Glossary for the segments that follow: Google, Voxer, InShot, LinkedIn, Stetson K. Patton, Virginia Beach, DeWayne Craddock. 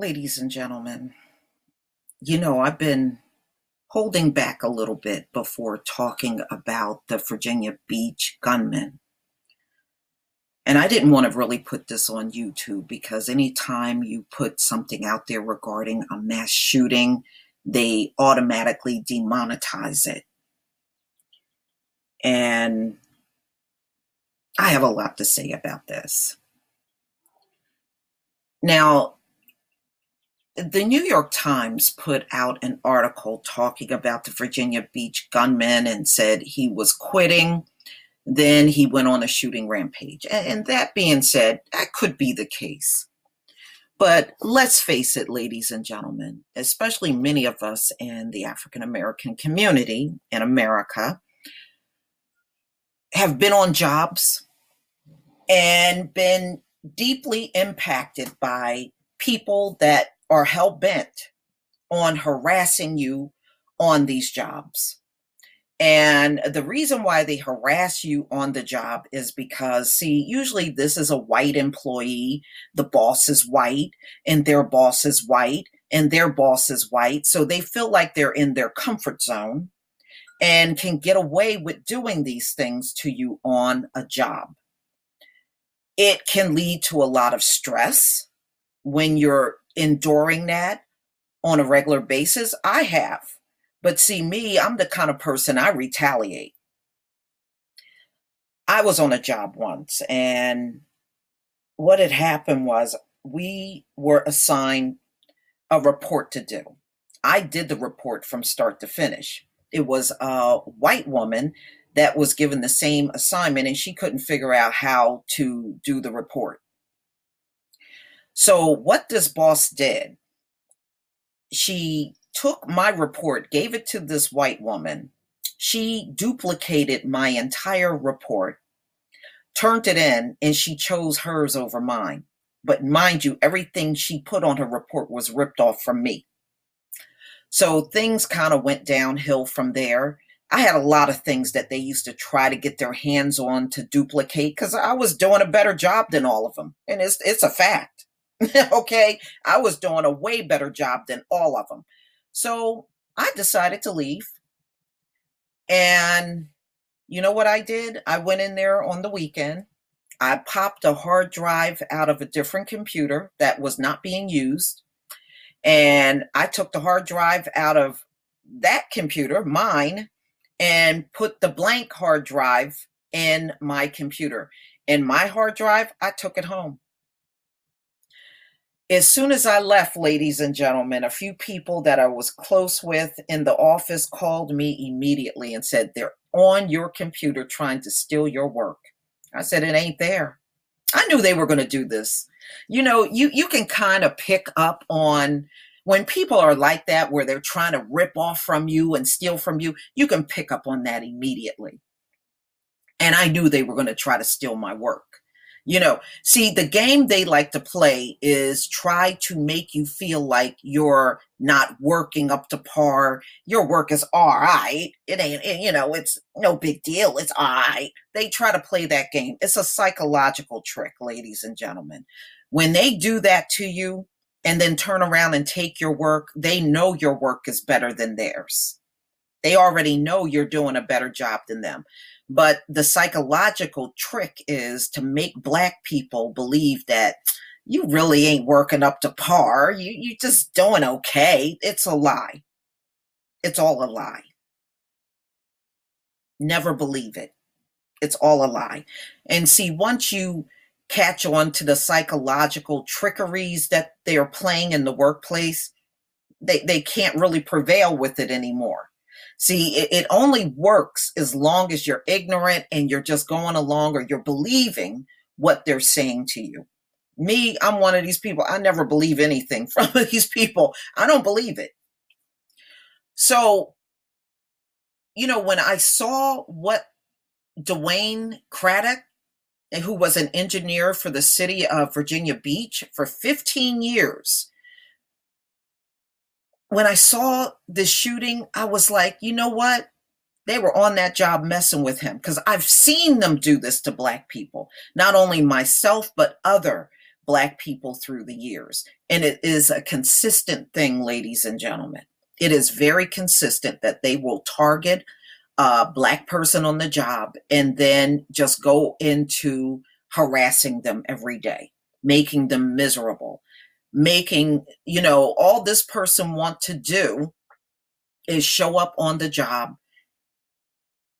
Ladies and gentlemen, you know, I've been holding back a little bit before talking about the Virginia Beach gunman. And I didn't want to really put this on YouTube because anytime you put something out there regarding a mass shooting, they automatically demonetize it. And I have a lot to say about this. Now, the New York Times put out an article talking about the Virginia Beach gunman and said he was quitting. Then he went on a shooting rampage. And that being said, that could be the case. But let's face it, ladies and gentlemen, especially many of us in the African American community in America have been on jobs and been deeply impacted by people that are hell-bent on harassing you on these jobs. And the reason why they harass you on the job is because, see, usually this is a white employee, the boss is white, and their boss is white, and their boss is white. So they feel like they're in their comfort zone and can get away with doing these things to you on a job. It can lead to a lot of stress when you're enduring that on a regular basis. I have, but see me, I'm the kind of person I retaliate. I was on a job once, and what had happened was we were assigned a report to do. I did the report from start to finish. It was a white woman that was given the same assignment, and she couldn't figure out how to do the report. So what this boss did, she took my report, gave it to this white woman. She duplicated my entire report, turned it in, and she chose hers over mine. But mind you, everything she put on her report was ripped off from me. So things kind of went downhill from there. I had a lot of things that they used to try to get their hands on to duplicate because I was doing a better job than all of them. And it's a fact. Okay, I was doing a way better job than all of them. So I decided to leave. And you know what I did? I went in there on the weekend. I popped a hard drive out of a different computer that was not being used. And I took the hard drive out of that computer, mine, and put the blank hard drive in my computer. And my hard drive, I took it home. As soon as I left, ladies and gentlemen, a few people that I was close with in the office called me immediately and said, "They're on your computer trying to steal your work." I said, "It ain't there." I knew they were going to do this. You know, you can kind of pick up on when people are like that, where they're trying to rip off from you and steal from you. You can pick up on that immediately. And I knew they were going to try to steal my work. You know, see, the game they like to play is try to make you feel like you're not working up to par. Your work is all right. It ain't, you know, it's no big deal. It's all right. They try to play that game. It's a psychological trick, ladies and gentlemen. When they do that to you and then turn around and take your work, they know your work is better than theirs. They already know you're doing a better job than them. But the psychological trick is to make Black people believe that you really ain't working up to par. You just doing okay. It's a lie. It's all a lie. Never believe it. It's all a lie. And see, once you catch on to the psychological trickeries that they're playing in the workplace, they can't really prevail with it anymore. See, it only works as long as you're ignorant and you're just going along or you're believing what they're saying to you. Me, I'm one of these people. I never believe anything from these people. I don't believe it. So, you know, when I saw what DeWayne Craddock, who was an engineer for the city of Virginia Beach for 15 years, when I saw the shooting, I was like, you know what? They were on that job messing with him because I've seen them do this to Black people, not only myself, but other Black people through the years. And it is a consistent thing, ladies and gentlemen. It is very consistent that they will target a Black person on the job and then just go into harassing them every day, making them miserable, making, you know, all this person want to do is show up on the job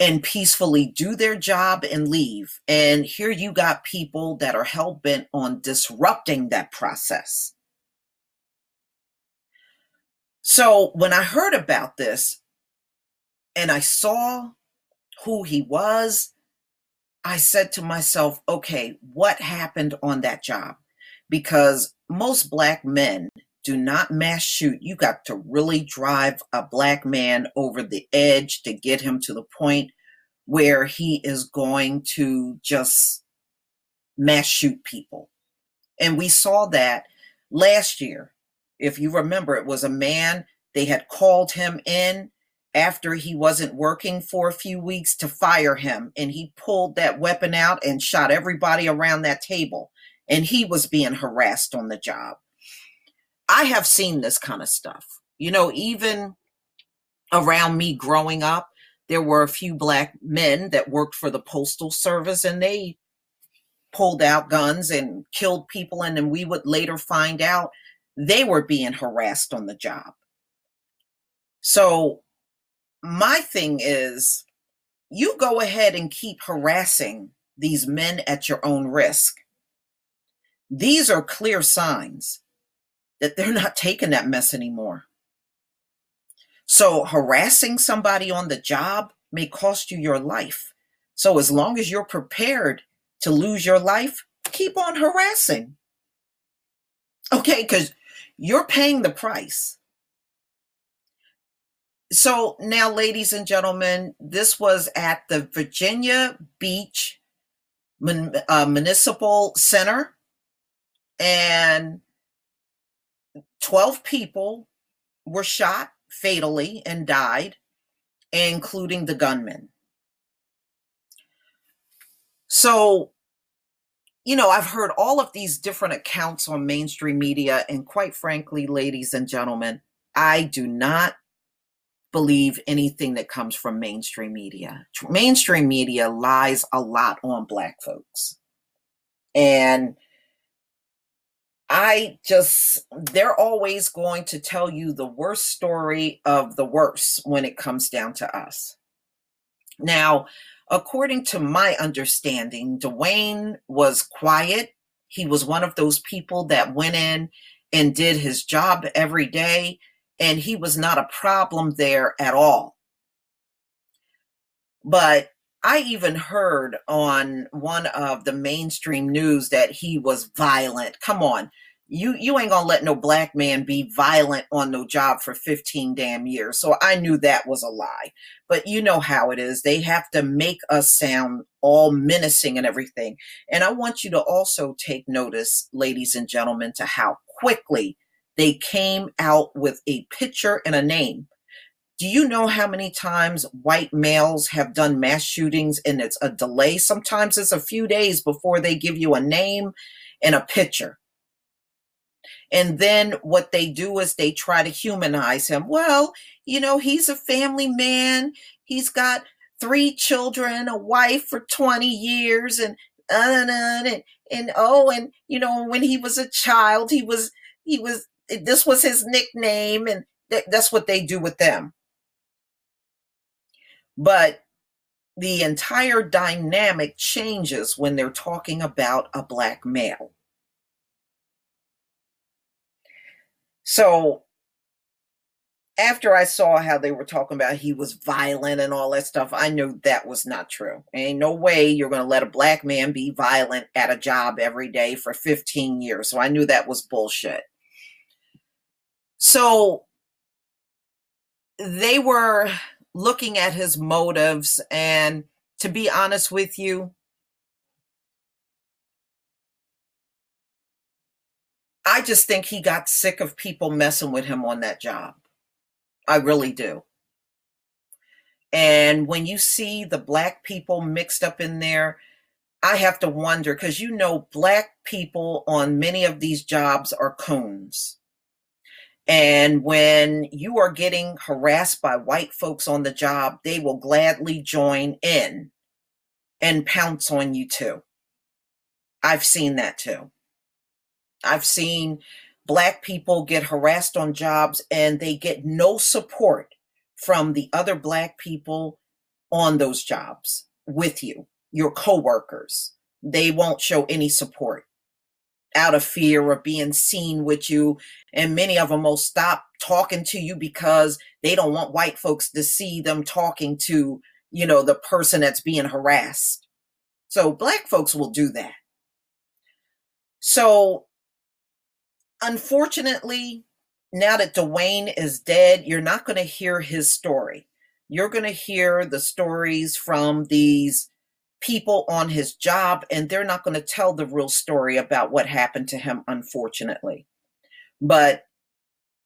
and peacefully do their job and leave. And here you got people that are hell-bent on disrupting that process. So when I heard about this and I saw who he was, I said to myself, okay, what happened on that job? Because most Black men do not mass shoot. You got to really drive a Black man over the edge to get him to the point where he is going to just mass shoot people. And we saw that last year. If you remember, it was a man, they had called him in after he wasn't working for a few weeks to fire him. And he pulled that weapon out and shot everybody around that table. And he was being harassed on the job. I have seen this kind of stuff. You know, even around me growing up, there were a few Black men that worked for the Postal Service, and they pulled out guns and killed people. And then we would later find out they were being harassed on the job. So my thing is, you go ahead and keep harassing these men at your own risk. These are clear signs that they're not taking that mess anymore. So harassing somebody on the job may cost you your life. So as long as you're prepared to lose your life, keep on harassing. Okay, because you're paying the price. So now, ladies and gentlemen, this was at the Virginia Beach Municipal Center, and 12 people were shot fatally and died, including the gunman. So, you know, I've heard all of these different accounts on mainstream media, and quite frankly, ladies and gentlemen, I do not believe anything that comes from mainstream media. Mainstream media lies a lot on Black folks. And they're always going to tell you the worst story of the worst when it comes down to us. Now, according to my understanding, DeWayne was quiet. He was one of those people that went in and did his job every day, and he was not a problem there at all. But I even heard on one of the mainstream news that he was violent. Come on. You ain't gonna let no Black man be violent on no job for 15 damn years. So I knew that was a lie. But you know how it is. They have to make us sound all menacing and everything. And I want you to also take notice, ladies and gentlemen, to how quickly they came out with a picture and a name. Do you know how many times white males have done mass shootings and it's a delay? Sometimes it's a few days before they give you a name and a picture. And then what they do is they try to humanize him. Well, you know, he's a family man. He's got 3 children, a wife for 20 years and you know, when he was a child, he was this was his nickname, and that's what they do with them. But the entire dynamic changes when they're talking about a Black male. So after I saw how they were talking about he was violent and all that stuff, I knew that was not true. Ain't no way you're going to let a Black man be violent at a job every day for 15 years. So I knew that was bullshit. So they were looking at his motives, and to be honest with you, I just think he got sick of people messing with him on that job. I really do. And when you see the Black people mixed up in there, I have to wonder, because you know, Black people on many of these jobs are coons. And when you are getting harassed by white folks on the job, they will gladly join in and pounce on you too. I've seen that too. I've seen Black people get harassed on jobs and they get no support from the other Black people on those jobs with you, your coworkers. They won't show any support out of fear of being seen with you. And many of them will stop talking to you because they don't want white folks to see them talking to, you know, the person that's being harassed. So Black folks will do that. So unfortunately, now that DeWayne is dead, you're not going to hear his story. You're going to hear the stories from these people on his job, and they're not going to tell the real story about what happened to him, unfortunately. But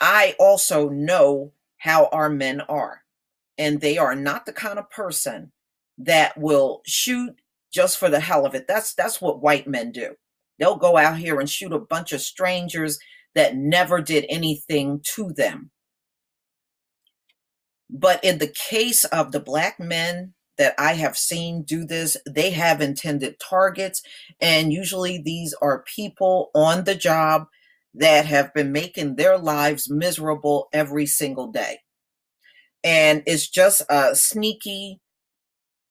I also know how our men are, and they are not the kind of person that will shoot just for the hell of it. That's what white men do. They'll go out here and shoot a bunch of strangers that never did anything to them. But in the case of the Black men that I have seen do this, they have intended targets. And usually these are people on the job that have been making their lives miserable every single day. And it's just a sneaky,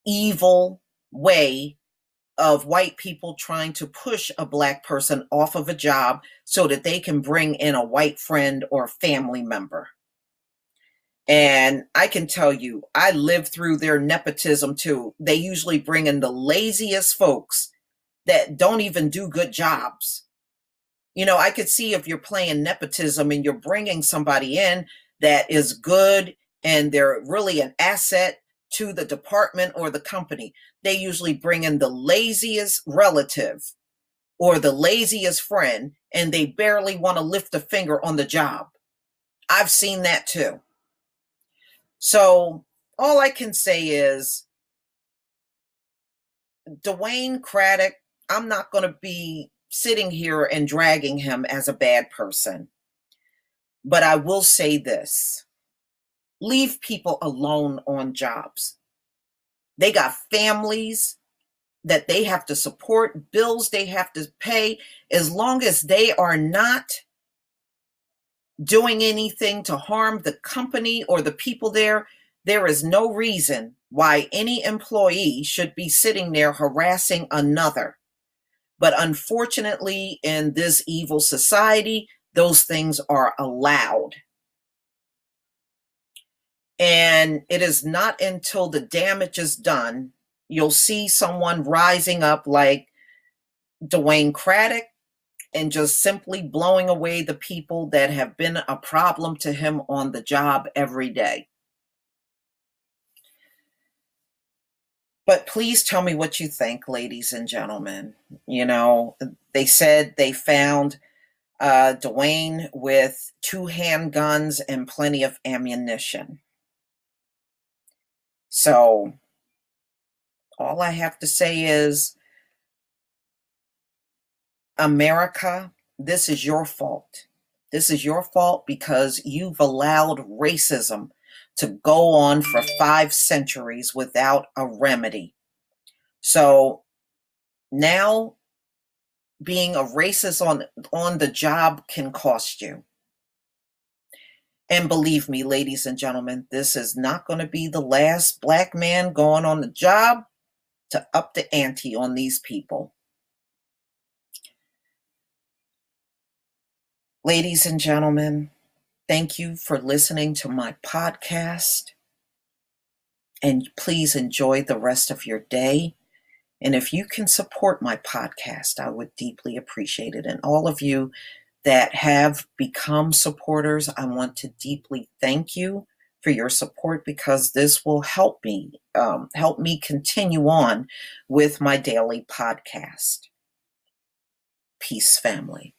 evil way of white people trying to push a Black person off of a job so that they can bring in a white friend or family member. And I can tell you, I lived through their nepotism too. They usually bring in the laziest folks that don't even do good jobs. You know, I could see if you're playing nepotism and you're bringing somebody in that is good and they're really an asset to the department or the company. They usually bring in the laziest relative or the laziest friend, and they barely want to lift a finger on the job. I've seen that too. So all I can say is DeWayne Craddock, I'm not going to be sitting here and dragging him as a bad person, but I will say this. Leave people alone on jobs. They got families that they have to support, bills they have to pay. As long as they are not doing anything to harm the company or the people there, there is no reason why any employee should be sitting there harassing another. But unfortunately, in this evil society, those things are allowed. And it is not until the damage is done, you'll see someone rising up like DeWayne Craddock and just simply blowing away the people that have been a problem to him on the job every day. But please tell me what you think, ladies and gentlemen. You know, they said they found DeWayne with 2 handguns and plenty of ammunition. So all I have to say is, America, this is your fault. This is your fault because you've allowed racism to go on for 5 centuries without a remedy. So now being a racist on the job can cost you. And believe me, ladies and gentlemen, this is not going to be the last Black man going on the job to up the ante on these people. Ladies and gentlemen, thank you for listening to my podcast. And please enjoy the rest of your day. And if you can support my podcast, I would deeply appreciate it. And all of you that have become supporters, I want to deeply thank you for your support, because this will help me continue on with my daily podcast. Peace, family.